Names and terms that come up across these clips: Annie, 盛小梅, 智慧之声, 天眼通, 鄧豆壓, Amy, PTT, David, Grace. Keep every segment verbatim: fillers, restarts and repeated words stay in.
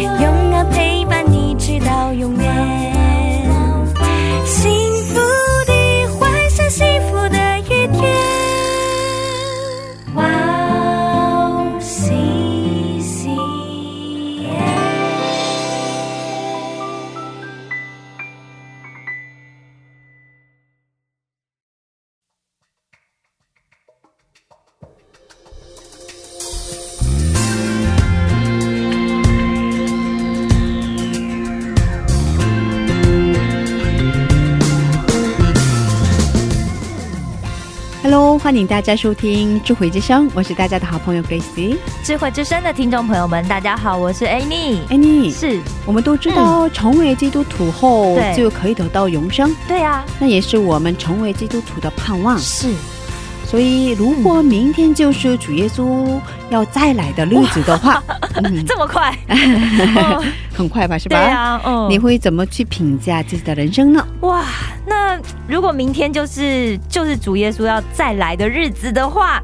永远陪伴你直到永远 欢迎大家收听智慧之声，我是大家的好朋友 Grace。 智慧之声的听众朋友们，大家好，我是 Annie。 Annie 是我们都知道成为基督徒后就可以得到永生。对啊，那也是我们成为基督徒的盼望。是，所以如果明天就是主耶稣要再来的日子的话，这么快，很快吧，是吧？对啊，你会怎么去评价自己的人生呢？哇， 那如果明天就是主耶稣要再来的日子的话，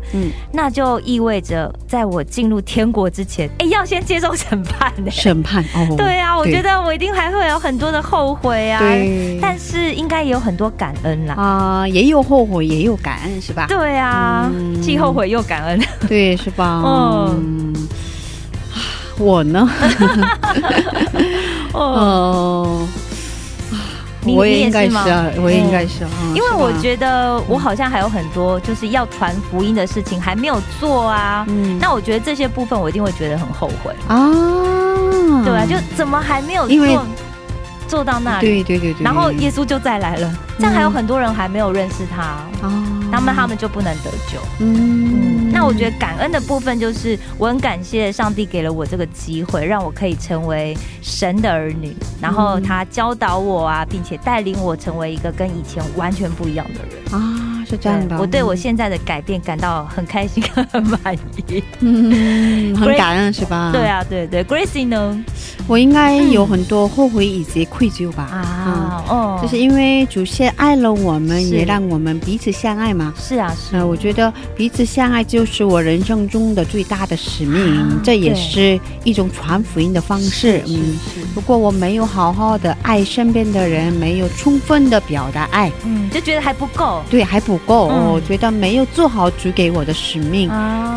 那就意味着在我进入天国之前，要先接受审判的审判。对啊，我觉得我一定还会有很多的后悔啊，但是应该也有很多感恩啦。啊，也有后悔也有感恩，是吧？对啊，既后悔又感恩。对，是吧？嗯，我呢，哦， 我也应该是啊，我也应该是，因为我觉得我好像还有很多就是要传福音的事情还没有做啊，那我觉得这些部分我一定会觉得很后悔啊。对啊，就怎么还没有做到那？对对对对，然后耶稣就再来了，这样还有很多人还没有认识他，那么他们就不能得救。那我觉得感恩的部分就是我很感谢上帝给了我这个机会，让我可以成为神的儿女，然后他教导我啊，并且带领我成为一个跟以前完全不一样的人啊。是这样的，我对我现在的改变感到很开心跟很满意。嗯， 很感恩是吧？对啊，对对，Grace呢？我应该有很多后悔以及愧疚吧。啊，哦，就是因为主先爱了我们，也让我们彼此相爱嘛。是啊，是啊，我觉得彼此相爱就是我人生中的最大的使命，这也是一种传福音的方式。嗯，不过我没有好好的爱身边的人，没有充分的表达爱，嗯，就觉得还不够。对，还不够。我觉得没有做好主给我的使命，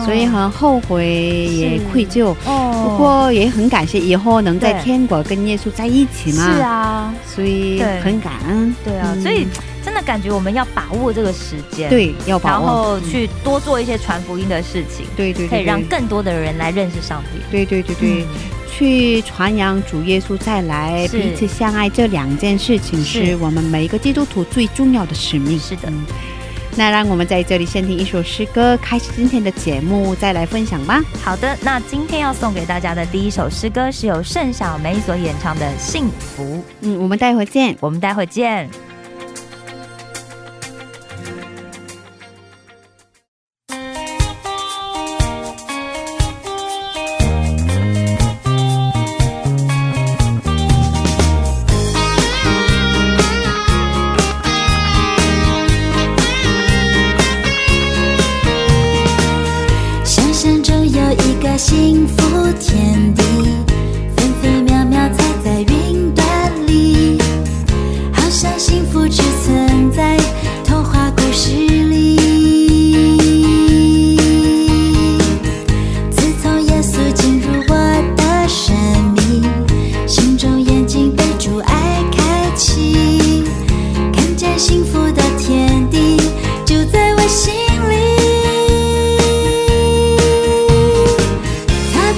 所以很后悔，也愧疚。不过也很感谢以后 能在天国跟耶稣在一起嘛。是啊，所以很感恩。对啊，所以真的感觉我们要把握这个时间。对，要把握去多做一些传福音的事情。对对对对，去传扬主耶稣再来，彼此相爱这两件事情是我们每一个基督徒最重要的使命。是的。那让我们在这里先听一首诗歌，开始今天的节目，再来分享吧。好的，那今天要送给大家的第一首诗歌是由盛小梅所演唱的《幸福》。嗯，我们待会见。我们待会见。 幸福之存在，童话故事里，自从耶稣进入我的生命，心中眼睛被主爱开启，看见幸福的天地就在我心里。他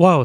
哇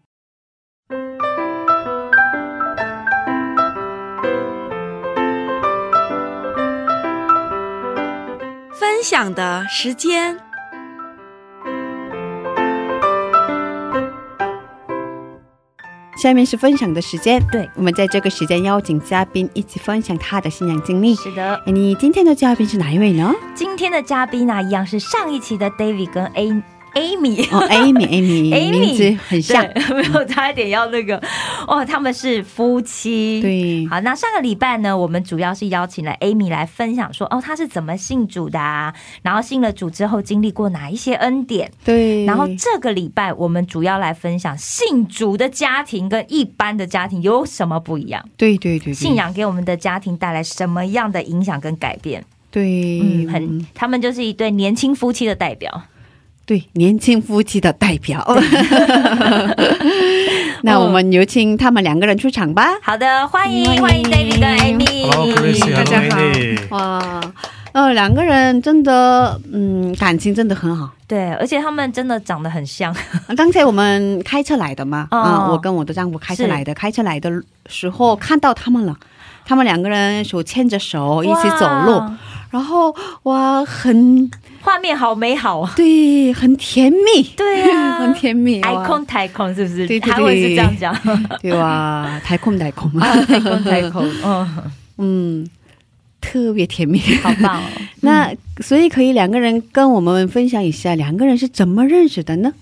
分享的时间，下面是分享的时间。对，我们在这个时间邀请嘉宾一起分享他的信仰经历。是的，你今天的嘉宾是哪一位呢？今天的嘉宾呢，一样是上一期的 David 跟 Amy Amy， 哦 Amy Amy Amy 名字很像，没有差一点要那个哦，他们是夫妻。对，好，那上个礼拜呢，我们主要是邀请了 Amy 来分享说，哦，她是怎么信主的啊，然后信了主之后经历过哪一些恩典。对，然后这个礼拜我们主要来分享信主的家庭跟一般的家庭有什么不一样。对对 对, 对，信仰给我们的家庭带来什么样的影响跟改变。对，嗯，很，他们就是一对年轻夫妻的代表。对，年轻夫妻的代表。那我们有请他们两个人出场吧。好的，欢迎欢迎 David 跟 Amy。 Hello Grace， 大家好。哇，呃，两个人真的，嗯，感情真的很好。对，而且他们真的长得很像。刚才我们开车来的嘛，啊、哦嗯，我跟我的丈夫开车来的，开车来的时候看到他们了，他们两个人手牵着手一起走路，然后哇，很。画面好美好啊！对，很甜蜜。对啊，很甜蜜。달콤 달콤是不是？对对对，韩文是这样讲。对啊，달콤 달콤。달콤 달콤。嗯嗯，特别甜蜜，好棒哦！那所以可以两个人跟我们分享一下，两个人是怎么认识的呢？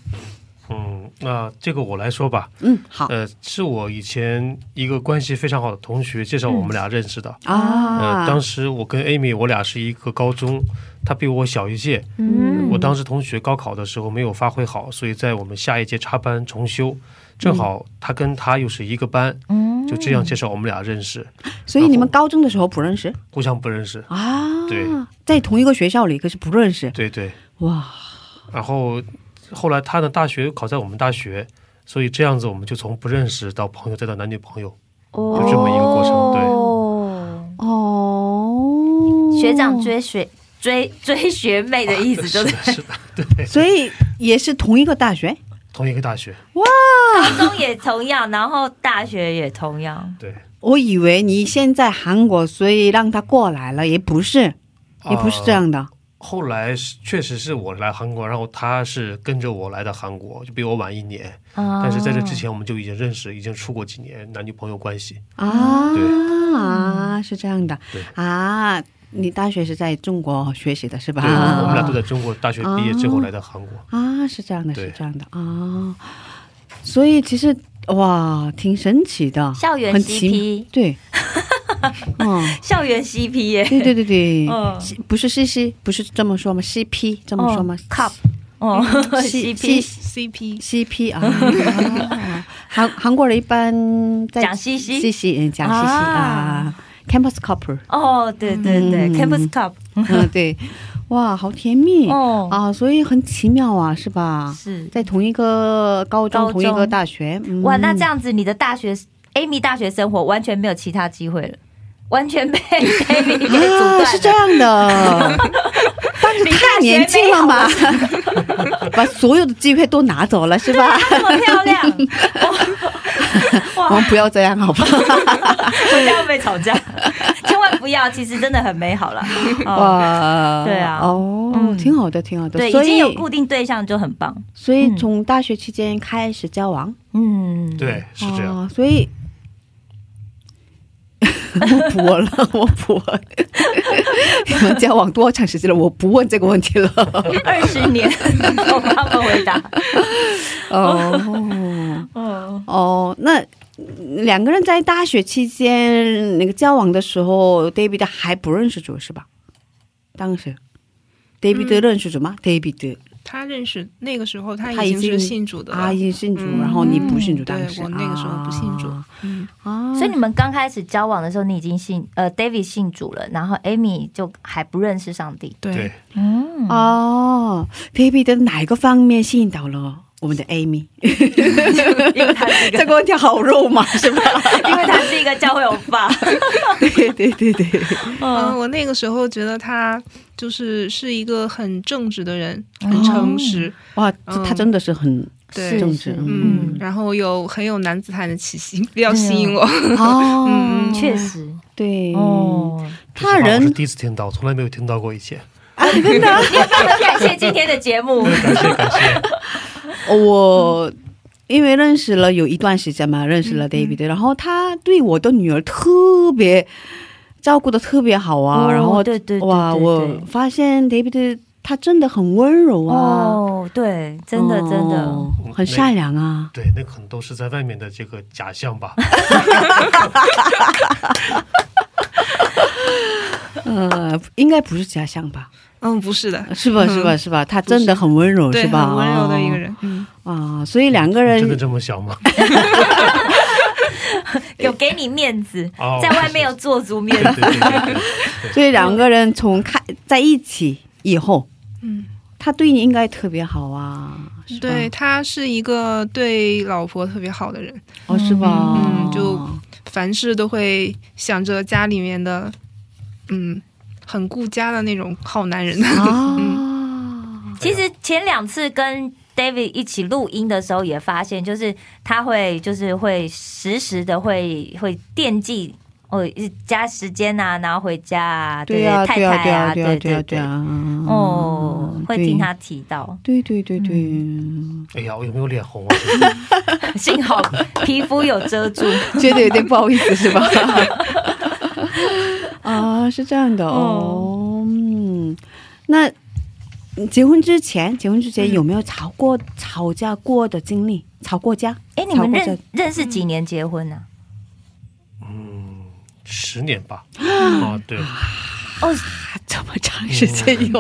嗯，那这个我来说吧。嗯，好。呃，是我以前一个关系非常好的同学介绍我们俩认识的。嗯、啊、呃，当时我跟 Amy， 我俩是一个高中。他比我小一届，嗯，我当时同学高考的时候没有发挥好，所以在我们下一届插班重修，正好他跟他又是一个班，嗯，就这样介绍我们俩认识。所以你们高中的时候不认识？互相不认识啊？对，在同一个学校里可是不认识。对对，哇！然后后来他的大学考在我们大学，所以这样子我们就从不认识到朋友，再到男女朋友，就这么一个过程。对，哦，学长追学。追追学妹的意思就是、啊、是的是的，对，所以也是同一个大学，同一个大学，哇，高中也同样，然后大学也同样。对，我以为你现在韩国，所以让他过来了，也不是，也不是这样的。呃、后来确实是我来韩国，然后他是跟着我来的韩国，就比我晚一年，啊、但是在这之前我们就已经认识，已经处过几年男女朋友关系啊，对啊，是这样的，对啊。你大学是在中国学习的是吧？对，我们俩都在中国大学毕业之后来到韩国。啊，是这样的，是这样的啊。所以其实哇，挺神奇的，校园 C P， 对，嗯，校园 C P 耶，对对对对，嗯，不是 C C， 不是这么说吗 ？C P 这么说吗 ？Cup， 哦 ，C P C P C P 啊，韩韩国人一般讲 C C C C 讲 C C 啊。campus couple 哦，对对对、嗯、campus couple 嗯，对，哇，好甜蜜哦啊，所以很奇妙啊，是吧？是在同一个高中，高中同一个大学、嗯，哇，那这样子你的大学 Amy 大学生活完全没有其他机会了，完全被 Amy 给阻断了、啊、是这样的。但是太年轻了嘛，把所有的机会都拿走了，是吧？这么漂亮。我不要这样好不好？不要被吵架。千万不要，其实真的很美好了。哇，对啊，哦，挺好的，挺好的。所以从大学期间开始交往。嗯，对，是这样。所以不问了，我不问。你们交往多长时间了？我不问这个问题了。二十年。哦，那两个人在大学期间那个交往的时 时候，David还不认识主是吧？当时，David 认识主吗？ 他认识那个时候他已经是信主的，他已经信主，然后你不信主。对，我那个时候不信主。所以你们刚开始交往的时候你已经信，呃，David信主了，然后 Amy 就还不认识上帝。对，哦，David的哪一个方面吸引到了 我们的 Amy， 因为他是一个教会欧巴。对对对对，我那个时候觉得他就是是一个很正直的人，很诚实。哇，他真的是很正直。嗯，然后又很有男子汉的气息，比较吸引我。确实。对，他人第一次听到，从来没有听到过以前。啊，真的，感谢今天的节目。感谢感谢。 我因为认识了有一段时间嘛，认识了David，然后他对我的女儿特别照顾的特别好啊，然后哇，我发现 David 他真的很温柔啊。哦，对，真的真的很善良啊。对，那可能都是在外面的这个假象吧。呃，应该不是假象吧。 嗯，不是的，是吧？是吧？是吧？他真的很温柔，是吧？很温柔的一个人。啊，所以两个人从在一起以后，嗯，他对你应该特别好啊，是吧？嗯，就凡事都会想着家里面的，嗯。 很顾家的那种好男人。其实前两次跟 David 一起录音的时候也发现，就是他会就是会时时的会会惦记，哦，加时间啊，然后回家对太太啊，对对对啊，哦，会听他提到。对对对对，哎呀，我有没有脸红啊？幸好皮肤有遮住。对对对，不好意思是吧？ 啊，是这样的哦。那结婚之前，结婚之前有没有吵过吵架过的经历？吵过架？哎，你们认识几年结婚呢？嗯，十年吧。哦，这么长时间有。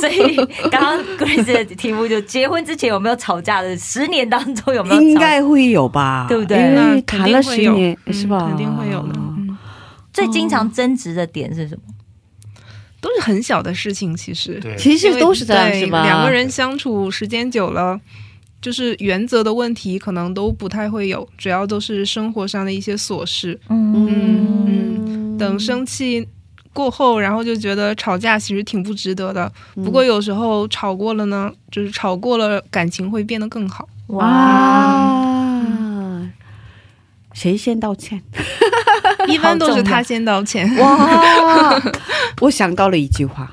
所以刚刚 Grace 的题目就结婚之前有没有吵架的，十年当中有没有？应该会有吧，对不对？谈了十年是吧？肯定会有的。 最经常争执的点是什么？都是很小的事情，其实其实都是这样是吧？两个人相处时间久了，就是原则的问题可能都不太会有，只要都是生活上的一些琐事。嗯，等生气过后，然后就觉得吵架其实挺不值得的。不过有时候吵过了呢，就是吵过了感情会变得更好。哇，谁先道歉？ 一般都是他先道歉。哇，我想到了一句话，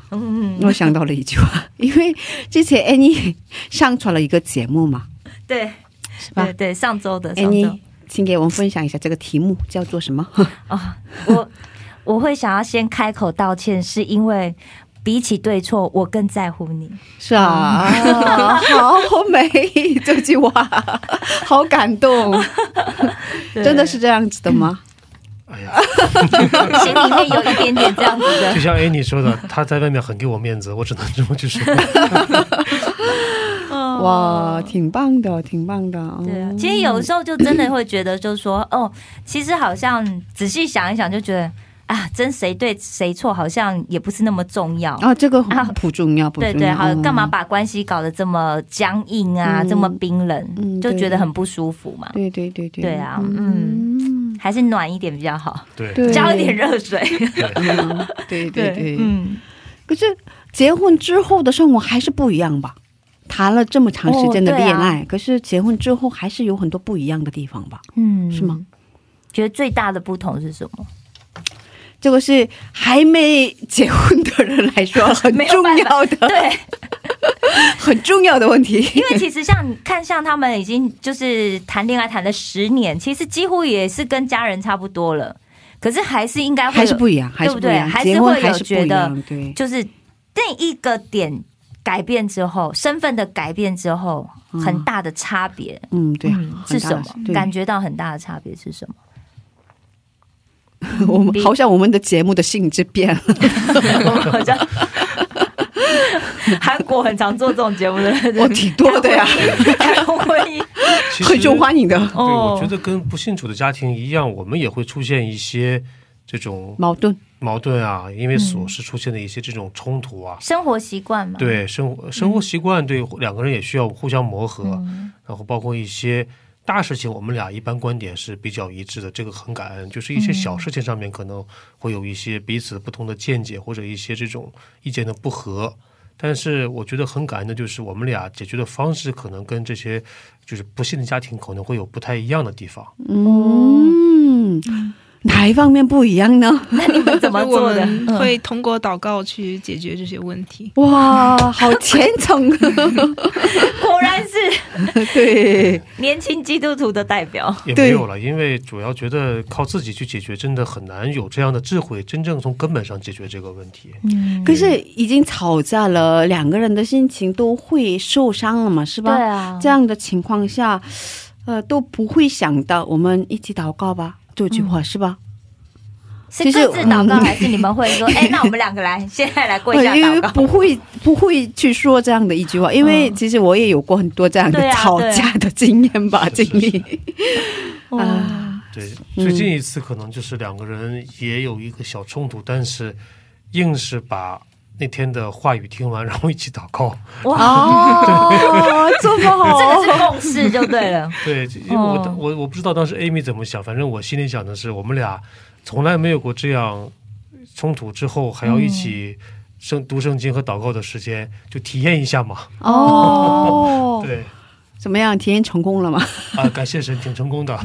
我想到了一句话，因为之前 Annie 上传了一个节目嘛，对，是吧？对，上周的 Annie， 请给我们分享一下这个题目叫做什么？我我会想要先开口道歉，是因为 比起对错，我更在乎你。是啊，好美这句话，好感动。真的是这样子的吗？ 心里面有一点点这样子的，就像 Annie 说的，他在外面很给我面子，我只能这么去说。哇，挺棒的，挺棒的。对啊，其实有时候就真的会觉得就是说，哦，其实好像仔细想一想就觉得啊，真谁对谁错好像也不是那么重要啊，这个很不重要，不重要。对对，还有干嘛把关系搞得这么僵硬啊，这么冰冷，就觉得很不舒服嘛。对对对对啊，嗯， 还是暖一点比较好，浇一点热水。对对对，嗯。可是结婚之后的生活还是不一样吧？谈了这么长时间的恋爱，可是结婚之后还是有很多不一样的地方吧？嗯，是吗？觉得最大的不同是什么？这个是还没结婚的人来说很重要的问题，因为其实像看像他们已经就是谈恋爱谈了十年，其实几乎也是跟家人差不多了，可是还是应该会有觉得，就是这一个点 改变之后身份的改变之后很大的差别。嗯，对，还是会有觉得就是这一个点改变之后很大的差别是什么？我们好像我们的节目的性质变了。我们好像很多很常做这种节目的人，我挺多的呀。谈婚姻，很重欢迎的哦。我觉得跟不信主的家庭一样，我们也会出现一些 这种矛盾啊，因为琐事出现的一些这种冲突啊，生活习惯嘛，对，生活习惯对两个人也需要互相磨合，然后包括一些大事情我们俩一般观点是比较一致的，这个很感恩，就是一些小事情上面可能会有一些彼此不同的见解或者一些这种意见的不合。 但是我觉得很感恩的就是我们俩解决的方式可能跟这些就是不信的家庭可能会有不太一样的地方。嗯，哪一方面不一样呢？那你们怎么做的？会通过祷告去解决这些问题。哇，好虔诚。果然是对年轻基督徒的代表。对，没有了，因为主要觉得靠自己去解决真的很难有这样的智慧真正从根本上解决这个问题。可是已经吵架了， 两个人的心情都会受伤了嘛，是吧？这样的情况下，呃，都不会想到我们一起祷告吧，这句话是吧？是自己祷告还是你们会说，哎，那我们两个来现在来跪下祷告？不会不会去说这样的一句话，因为其实我也有过很多这样的吵架的经验吧，经历啊。对，最近一次可能就是两个人也有一个小冲突，但是硬是把 那天的话语听完，然后一起祷告。哇，这么好，这个是共识就对了。对，因为我我我不知道当时 Amy 怎么想，反正我心里想的是，我们俩从来没有过这样冲突之后还要一起读圣经和祷告的时间，就体验一下嘛。哦，对。 怎么样？体验成功了吗？啊，感谢神，挺成功的。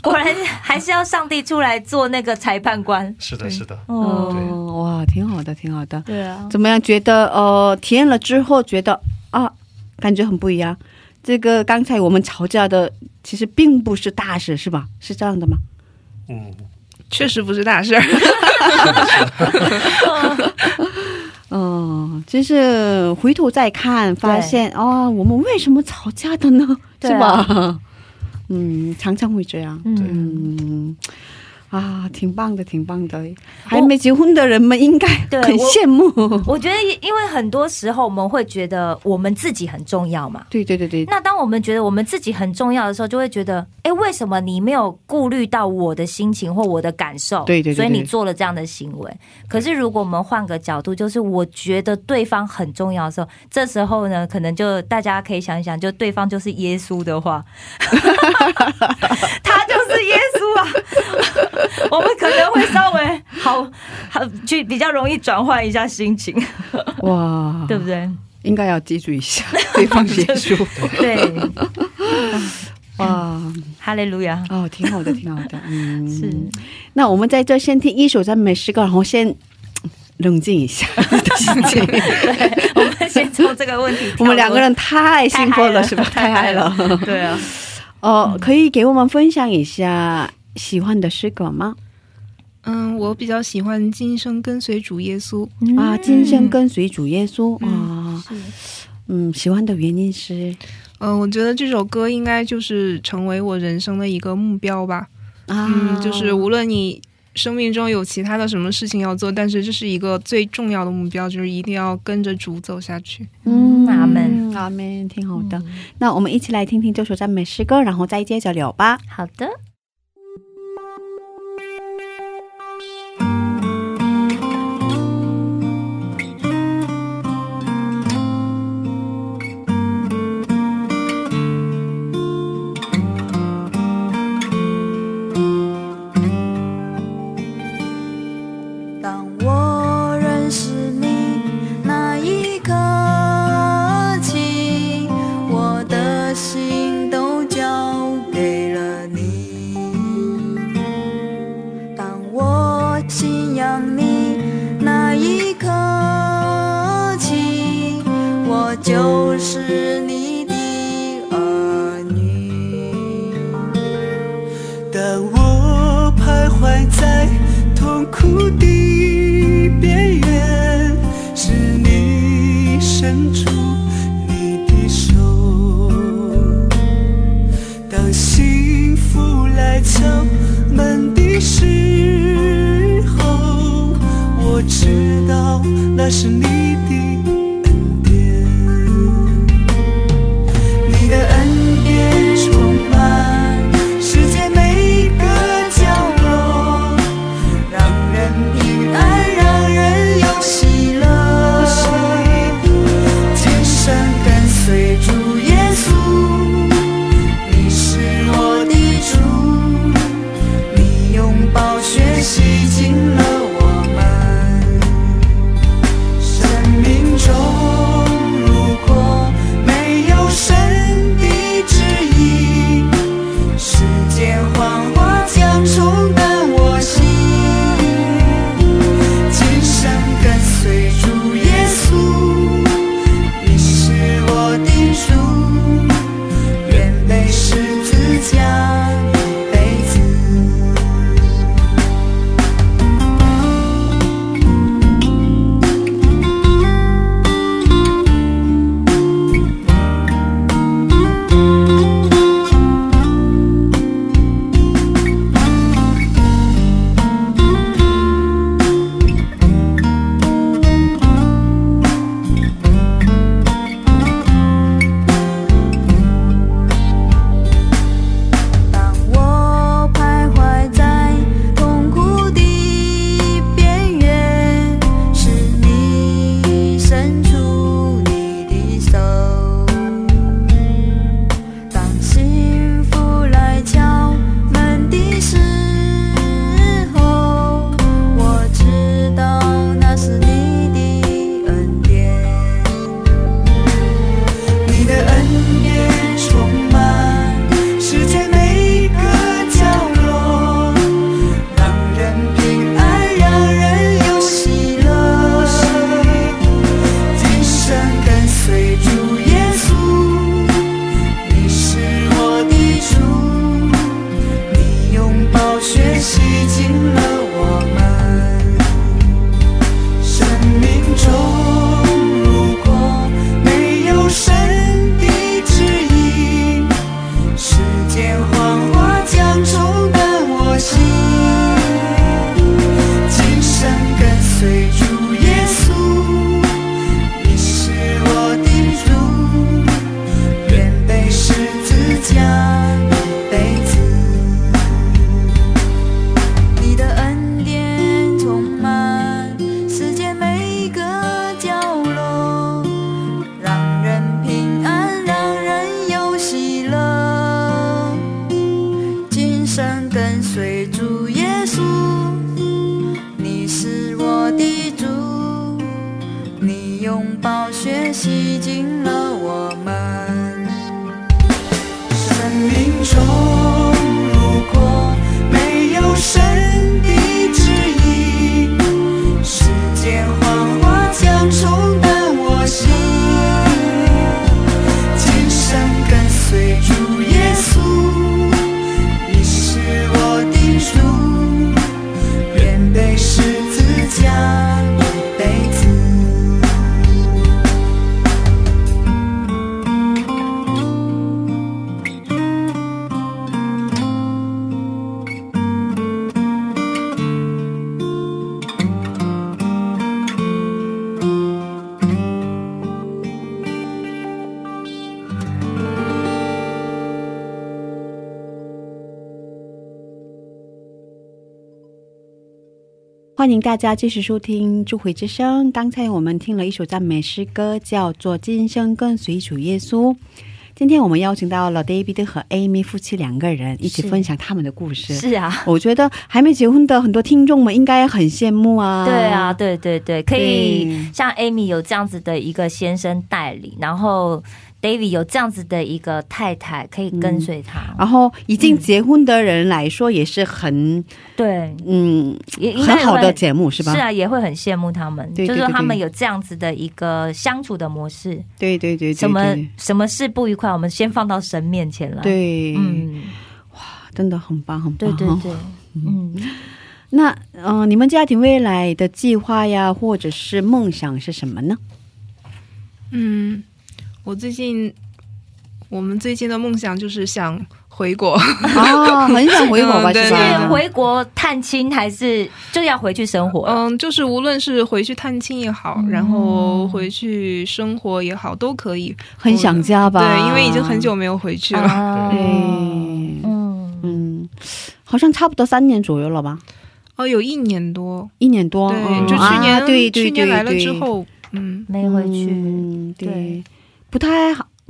果然还是要上帝出来做那个裁判官。是的，是的。哇，挺好的，挺好的。对啊，怎么样？觉得呃，体验了之后觉得啊，感觉很不一样。这个刚才我们吵架的其实并不是大事，是吧？是这样的吗？嗯，确实不是大事。嗯。 这是回头再看发现，哦，我们为什么吵架的呢？是吧？嗯，常常会这样。对，我觉得因为很多时候我们会觉得我们自己很重要嘛。对对对对，那当我们觉得我们自己很重要的时候，就会觉得哎，为什么你没有顾虑到我的心情或我的感受？对对对对，那当我们觉得我们自己很重要的时候，就会觉得哎，为什么你没有顾虑到我的心情或我的感受？对对对对，哇，哈利路亚！哦，挺好的，挺好的。嗯，是。那我们在这先听一首赞美诗歌，然后先冷静一下。对，我们先从这个问题，我们两个人太幸福了，是吧？太爱了。对啊。哦，可以给我们分享一下喜欢的诗歌吗？ 嗯，我比较喜欢今生跟随主耶稣。啊，今生跟随主耶稣啊，嗯，喜欢的原因是，呃，我觉得这首歌应该就是成为我人生的一个目标吧。嗯，就是无论你生命中有其他的什么事情要做，但是这是一个最重要的目标，就是一定要跟着主走下去。嗯，阿们，阿们，挺好的。那我们一起来听听这首赞美诗歌，然后再接着聊吧。好的。 当我认识你那一刻起痛苦的边缘，是你伸出你的手。当幸福来敲门的时候，我知道那是你的恩典。你的恩典充满。 欢迎大家继续收听智慧之声。刚才我们听了一首赞美诗歌叫做今生跟随主耶稣。 今天我们邀请到了 David 和 Amy 夫妻两个人一起分享他们的故事。是啊，我觉得还没结婚的很多听众们应该很羡慕啊。对啊，对对对，可以像 Amy 有这样子的一个先生带领，然后 David 有这样子的一个太太可以跟随他，然后已经结婚的人来说也是很对，嗯，很好的节目是吧？是啊，也会很羡慕他们，就是说他们有这样子的一个相处的模式。对对对，什么什么事不愉快我们先放到神面前来。对，嗯，哇，真的很棒很棒，对对对，嗯。那你们家庭未来的计划呀，或者是梦想是什么呢？嗯，我最近我们最近的梦想就是想回国啊，很想回国吧，是吧？对，回国探亲还是就要回去生活，嗯，就是无论是回去探亲也好，然后回去生活也好，都可以。很想家吧？对，因为已经很久没有回去了。对，嗯，好像差不多三年左右了吧。 有一年多，一年多，对，就去年，对对对对，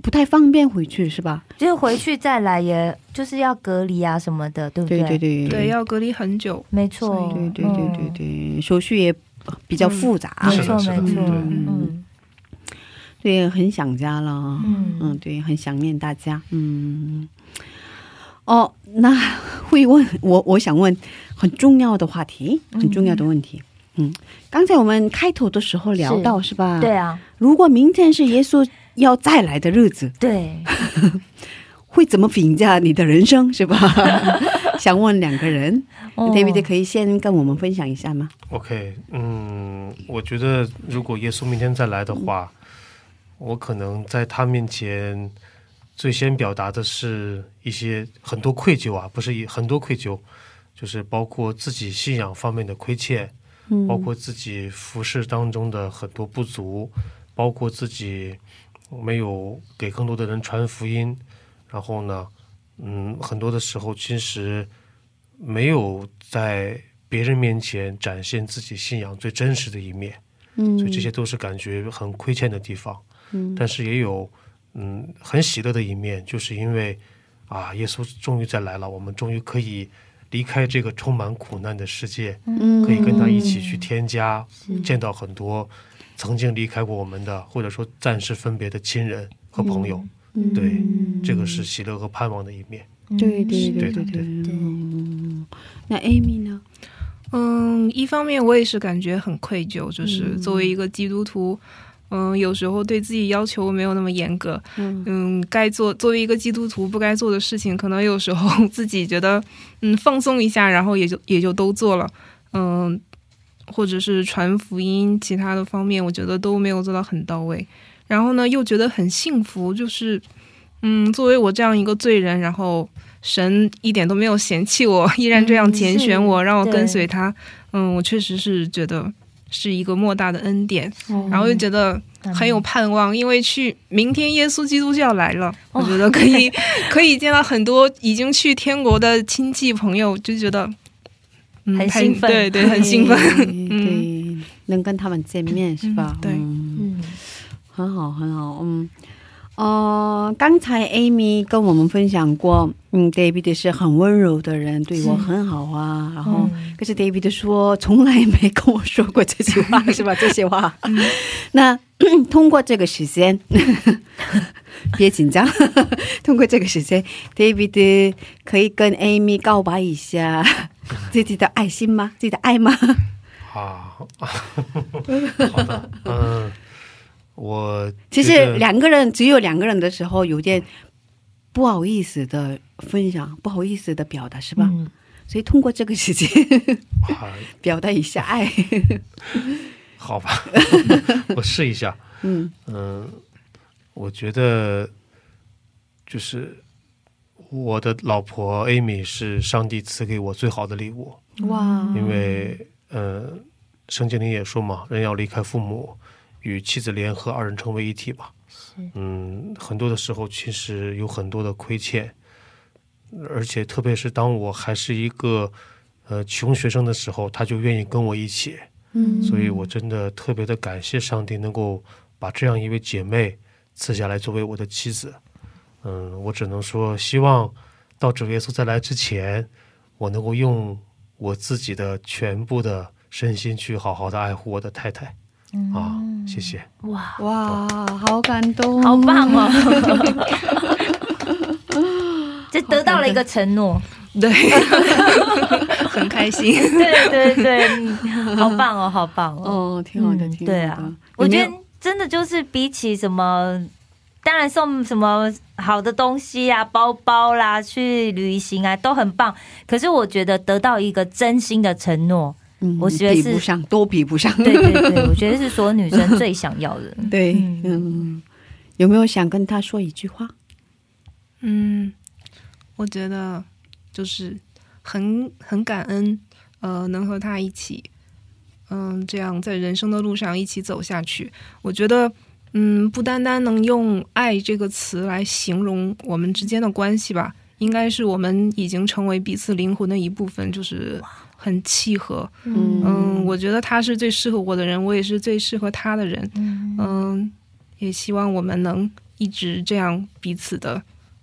不太方便回去是吧？就回去再来也就是要隔离啊什么的，对不对？对对对对，要隔离很久，没错对对对对，手续也比较复杂，没错没错，嗯，对，很想家了，嗯嗯， 哦，那会问我我想问很重要的话题，很重要的问题。嗯，刚才我们开头的时候聊到是吧？对啊，如果明天是耶稣要再来的日子，对，会怎么评价你的人生是吧？想问两个人，David 可以先跟我们分享一下吗？ OK， 嗯，我觉得如果耶稣明天再来的话，我可能在他面前 最先表达的是一些很多愧疚啊，不是很多愧疚，就是包括自己信仰方面的亏欠，包括自己服侍当中的很多不足，包括自己没有给更多的人传福音，然后呢，嗯，很多的时候其实没有在别人面前展现自己信仰最真实的一面，所以这些都是感觉很亏欠的地方。但是也有 嗯，很喜乐的一面，就是因为啊，耶稣终于再来了，我们终于可以离开这个充满苦难的世界，可以跟他一起去天家，见到很多曾经离开过我们的，或者说暂时分别的亲人和朋友。对，这个是喜乐和盼望的一面。对对对对对。那 Amy 呢？ 嗯，一方面我也是感觉很愧疚，就是作为一个基督徒 嗯，有时候对自己要求没有那么严格，嗯，该做作为一个基督徒不该做的事情可能有时候自己觉得嗯放松一下，然后也就也就都做了，嗯，或者是传福音其他的方面我觉得都没有做到很到位。然后呢又觉得很幸福，就是嗯作为我这样一个罪人，然后神一点都没有嫌弃我，依然这样拣选我，让我跟随他，嗯，我确实是觉得 是一个莫大的恩典，然后又觉得很有盼望，因为去明天耶稣基督就要来了，我觉得可以可以见到很多已经去天国的亲戚朋友，就觉得很兴奋，对对，很兴奋，嗯，能跟他们见面是吧？对，嗯，很好很好，嗯，哦，刚才 Amy 跟我们分享过 嗯，David是很温柔的人，对我很好啊，然后可是 David 说从来没跟我说过这些话，是吧？这些话。那通过这个时间别紧张，通过这个时间 David 可以跟 Amy 告白一下自己的爱心吗？自己的爱吗？好的，嗯，我其实两个人只有两个人的时候有点 不好意思的分享，不好意思的表达是吧？所以通过这个事情表达一下爱。好吧，我试一下。嗯嗯，我觉得就是我的老婆 Amy 是上帝赐给我最好的礼物。哇，因为呃圣经里也说嘛，人要离开父母与妻子联合，二人成为一体嘛。 嗯，很多的时候其实有很多的亏欠，而且特别是当我还是一个呃穷学生的时候，他就愿意跟我一起，所以我真的特别的感谢上帝能够把这样一位姐妹赐下来作为我的妻子。嗯，我只能说希望到主耶稣再来之前，我能够用我自己的全部的身心去好好的爱护我的太太。 啊，谢谢。哇哇，好感动，好棒哦，这得到了一个承诺，对，很开心，对对对，好棒哦，好棒哦，挺好的，挺好的。对啊，我觉得真的就是比起什么当然送什么好的东西啊包包啦去旅行啊都很棒，可是我觉得得到一个真心的承诺，我觉得是所女生最想要的。对，有没有想跟他说一句话？嗯，我觉得就是很很感恩呃能和他一起嗯这样在人生的路上一起走下去。我觉得 嗯，不单单能用爱这个词来形容我们之间的关系吧，应该是我们已经成为彼此灵魂的一部分，就是很契合。嗯，我觉得他是最适合我的人，我也是最适合他的人。嗯，也希望我们能一直这样彼此的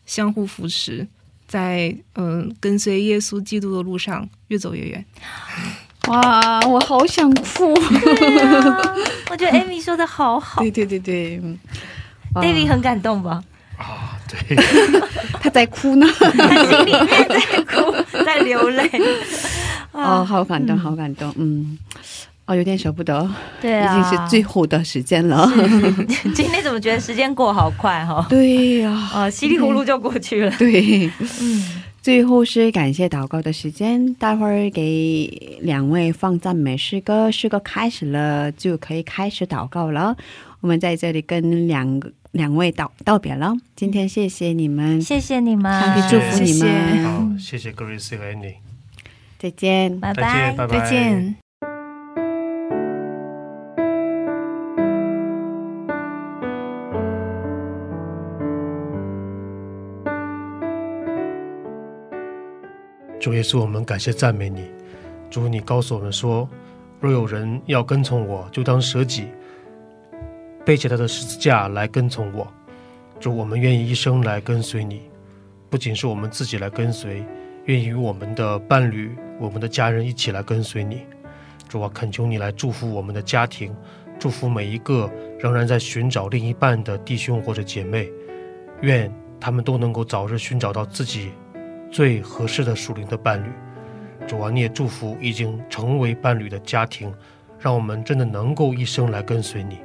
相互扶持，在嗯跟随耶稣基督的路上越走越远。 哇，我好想哭。我觉得 Amy 说的好好。 对对对对。 David 很感动吧？啊，对，他在哭呢，他心里面在哭，在流泪。哦，好感动，好感动。嗯，哦，有点舍不得。对啊，已经是最后的时间了。今天怎么觉得时间过好快哈？对呀，啊，稀里糊涂就过去了。对。嗯。 最后是感谢祷告的时间，待会儿给两位放赞美诗歌，诗歌开始了就可以开始祷告了。我们在这里跟两两位道道别了，今天谢谢你们，谢谢你们，上帝祝福你们。好，谢谢 Grace 和 Annie， 再见，拜拜，再见，拜拜。 主耶稣，我们感谢赞美你，主你告诉我们说，若有人要跟从我，就当舍己，背起他的十字架来跟从我，主我们愿意一生来跟随你，不仅是我们自己来跟随，愿意我们的伴侣，我们的家人一起来跟随你。主啊，恳求你来祝福我们的家庭，祝福每一个仍然在寻找另一半的弟兄或者姐妹， 愿他们都能够早日寻找到自己最合适的属灵的伴侣。主啊，你也祝福已经成为伴侣的家庭，让我们真的能够一生来跟随你。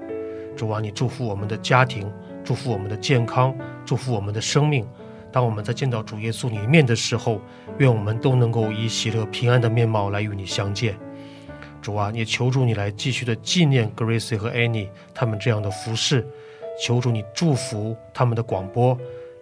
主啊，你祝福我们的家庭，祝福我们的健康，祝福我们的生命。当我们在见到主耶稣你面的时候，愿我们都能够以喜乐平安的面貌来与你相见。主啊，也求主你来继续的纪念 Grace 和 Annie 他们这样的服侍，求主你祝福他们的广播，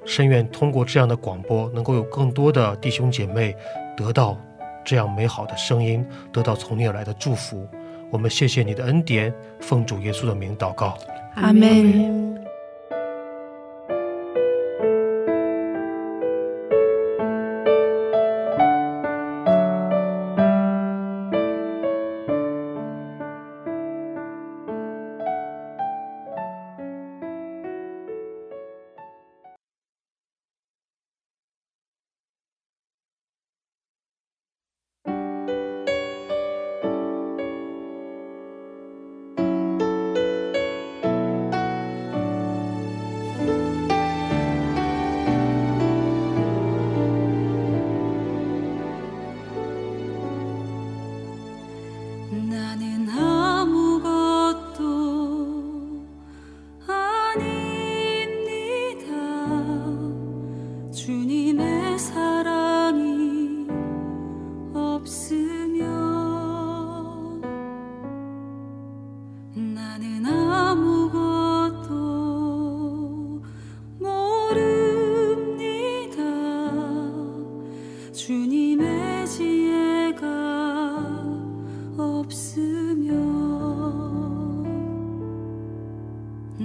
深愿通过这样的广播能够有更多的弟兄姐妹得到这样美好的声音，得到从你而来的祝福。我们谢谢你的恩典，奉主耶稣的名祷告，阿们。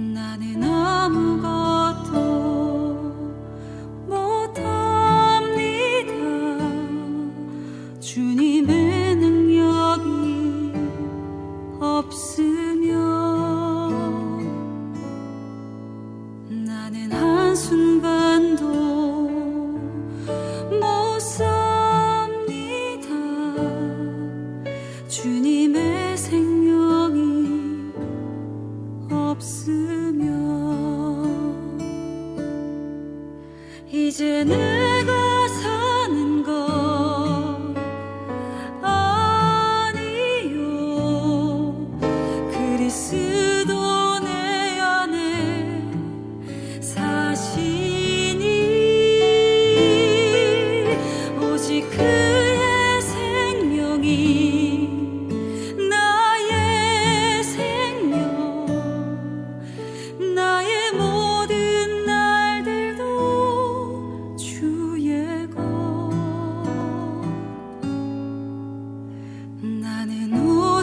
나는 아무것도 못합니다.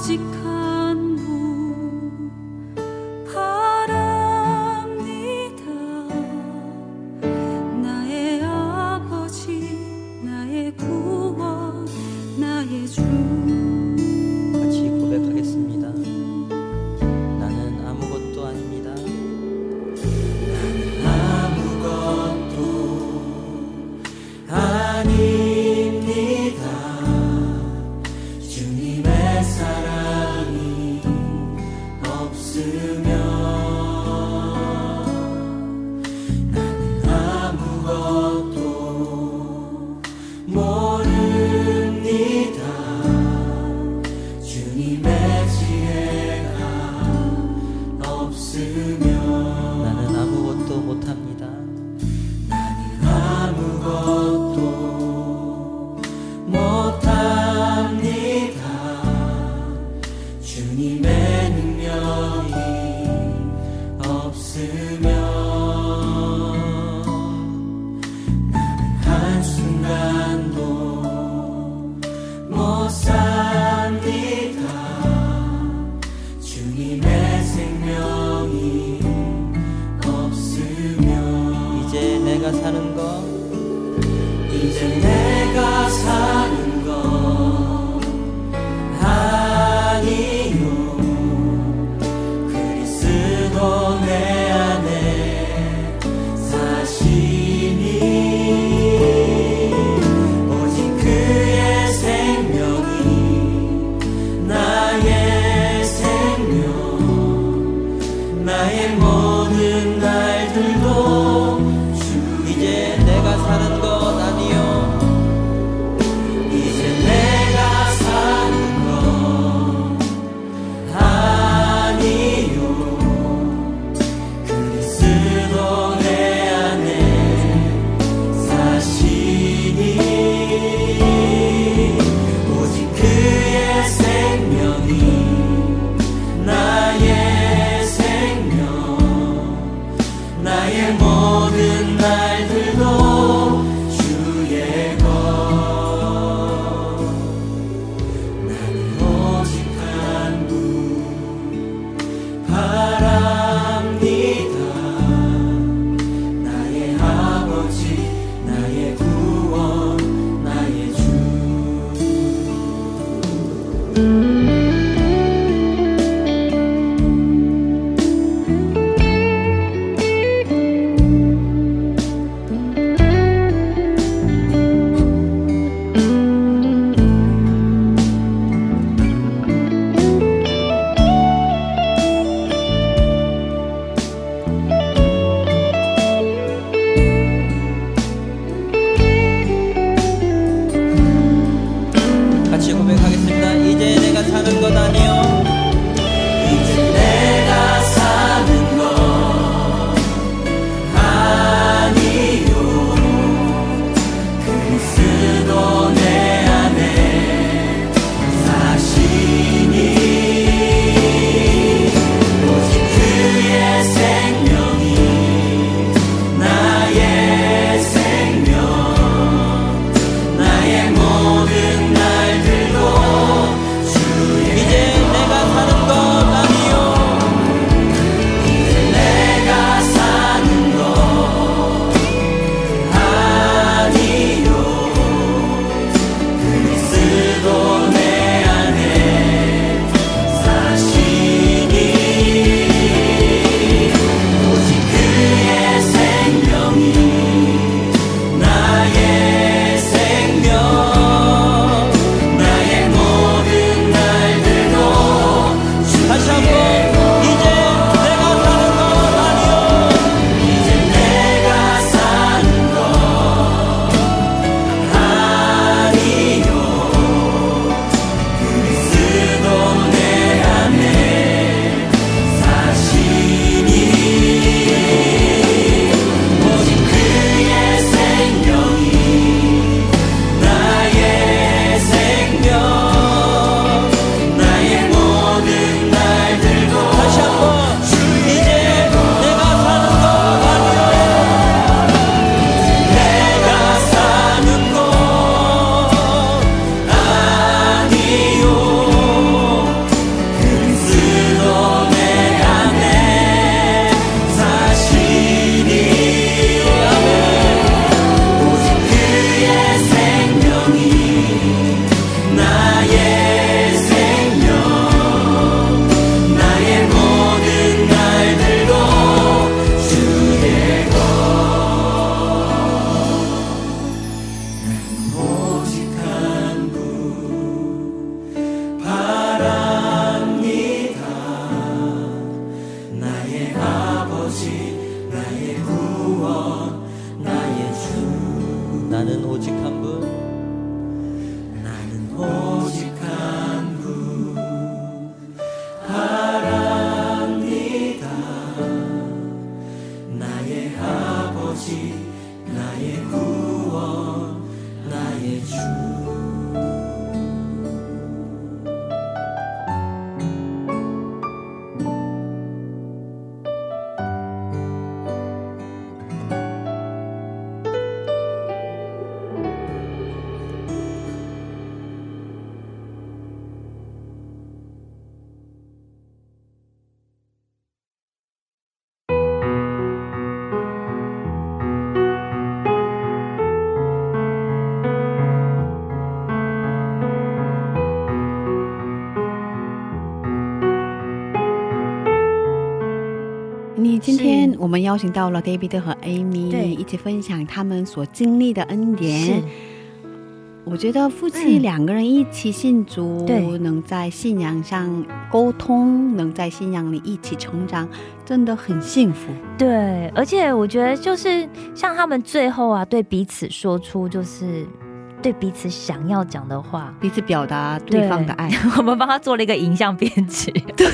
오직한 분 바랍니다. 나의 아버지, 나의 구원, 나의 주. 같이 고백하겠습니다. 나는 아무것도 아닙니다. 나는 아무것도 아닙니다. 사랑이 없으면 나는 아무것도 모릅니다. 주님의 지혜가 없으면 나는 아무것도 못합니다. 나는 아무것도 못합니다. 주님의 능력이 없으면 나는 한순간도 못 삽니다. 주님의 생명이 없으면 이제 내가 사는 것 이제 내가 사는 것 아니 내 안에 사시니 오직 그의 생명이 나의 생명 나의 모든 날들도 주 이제 내가 사는 것 아니요 오직 한 분, 나는 오직 한 분 바랍니다. 나의 아버지, 나의 구원, 나의 주.今天我们邀请到了 David 和 Amy 一起分享他们所经历的恩典。我觉得夫妻两个人一起信主，能在信仰上沟通，能在信仰里一起成长，真的很幸福。对，而且我觉得就是像他们最后啊对彼此说出，就是 对彼此想要讲的话，彼此表达对方的爱。我们帮他做了一个影像编辑，对，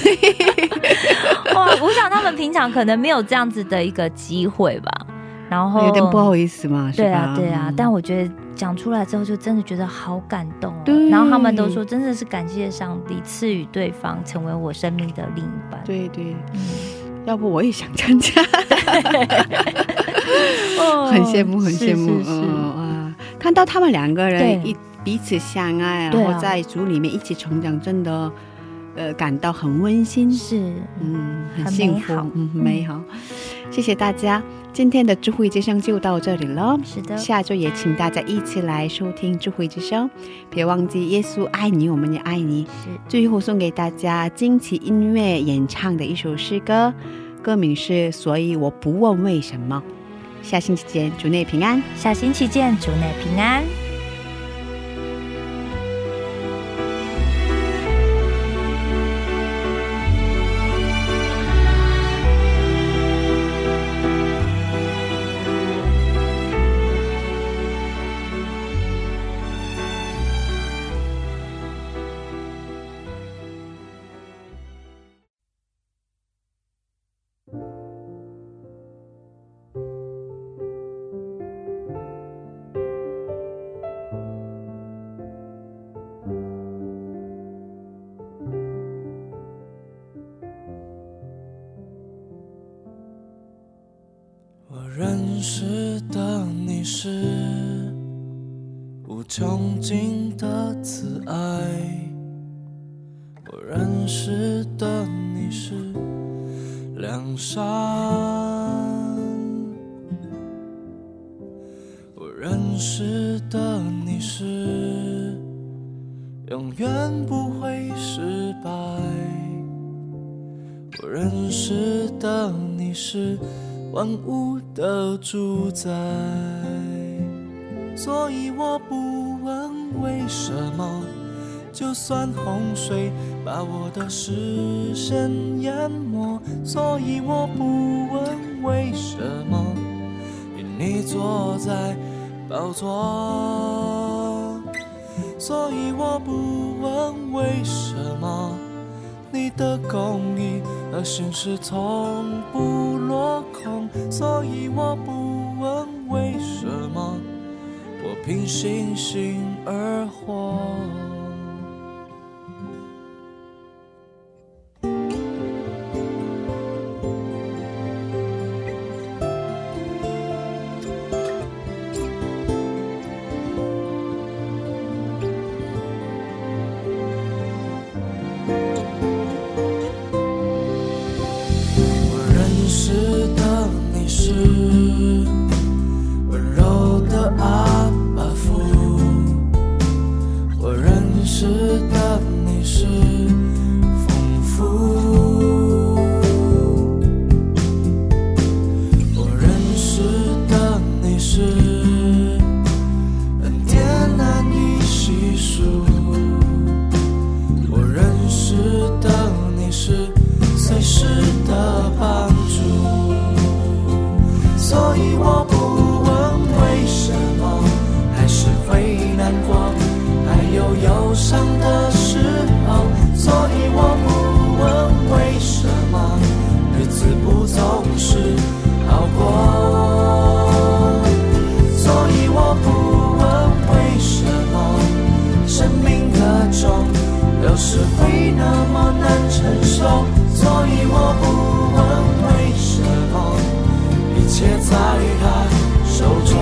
哇，我想他们平常可能没有这样子的一个机会吧，然后有点不好意思嘛，对啊对啊，但我觉得讲出来之后就真的觉得好感动，然后他们都说真的是感谢上帝赐予对方成为我生命的另一半。对对，要不我也想参加，很羡慕很羡慕。 看到他们两个人一彼此相爱，然后在主里面一起成长，真的呃感到很温馨。是，嗯，很幸福，很美好。谢谢大家，今天的智慧之声就到这里了。是的，下周也请大家一起来收听智慧之声，别忘记耶稣爱你，我们也爱你。最后送给大家惊奇音乐演唱的一首诗歌，歌名是所以我不问为什么。 下星期见，主内平安。下星期见， 主内平安。 所以我不问为什么，就算洪水把我的视线淹没，所以我不问为什么，因你坐在宝座，所以我不问为什么，你的公义和信实从不落空，所以我不问为什么，我凭信心而活。 温柔的阿爸父，我认。难过，还有忧伤的时候，所以我不问为什么，日子不总是好过。所以我不问为什么，生命的重有时会那么难承受，所以我不问为什么，一切在他手中。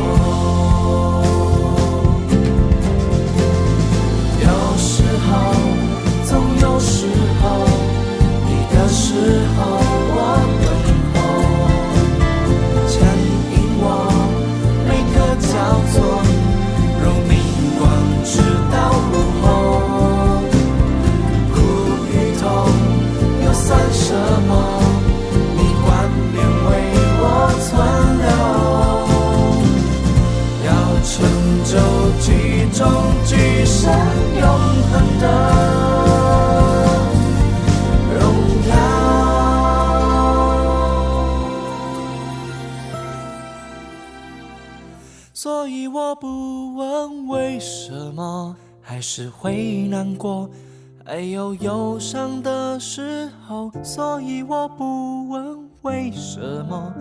还是会难过，还有忧伤的时候，所以我不问为什么，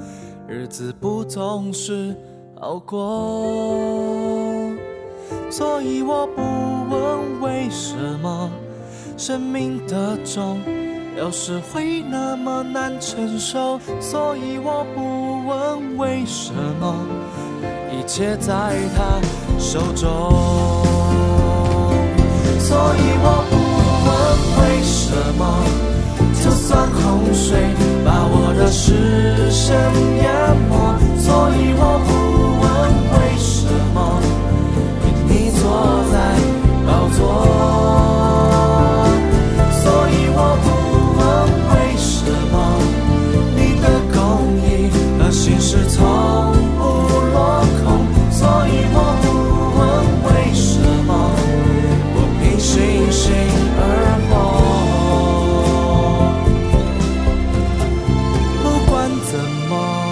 日子不总是好过。所以我不问为什么，生命的重有时会那么难承受，所以我不问为什么，一切在他手中。所以我不问为什么，就算洪水把我的视线淹没，所以我不问为什么，因你坐在宝座。所以我不问为什么，你的公义和信实从不落空，所以我不问为什么，星星而活，不管怎么。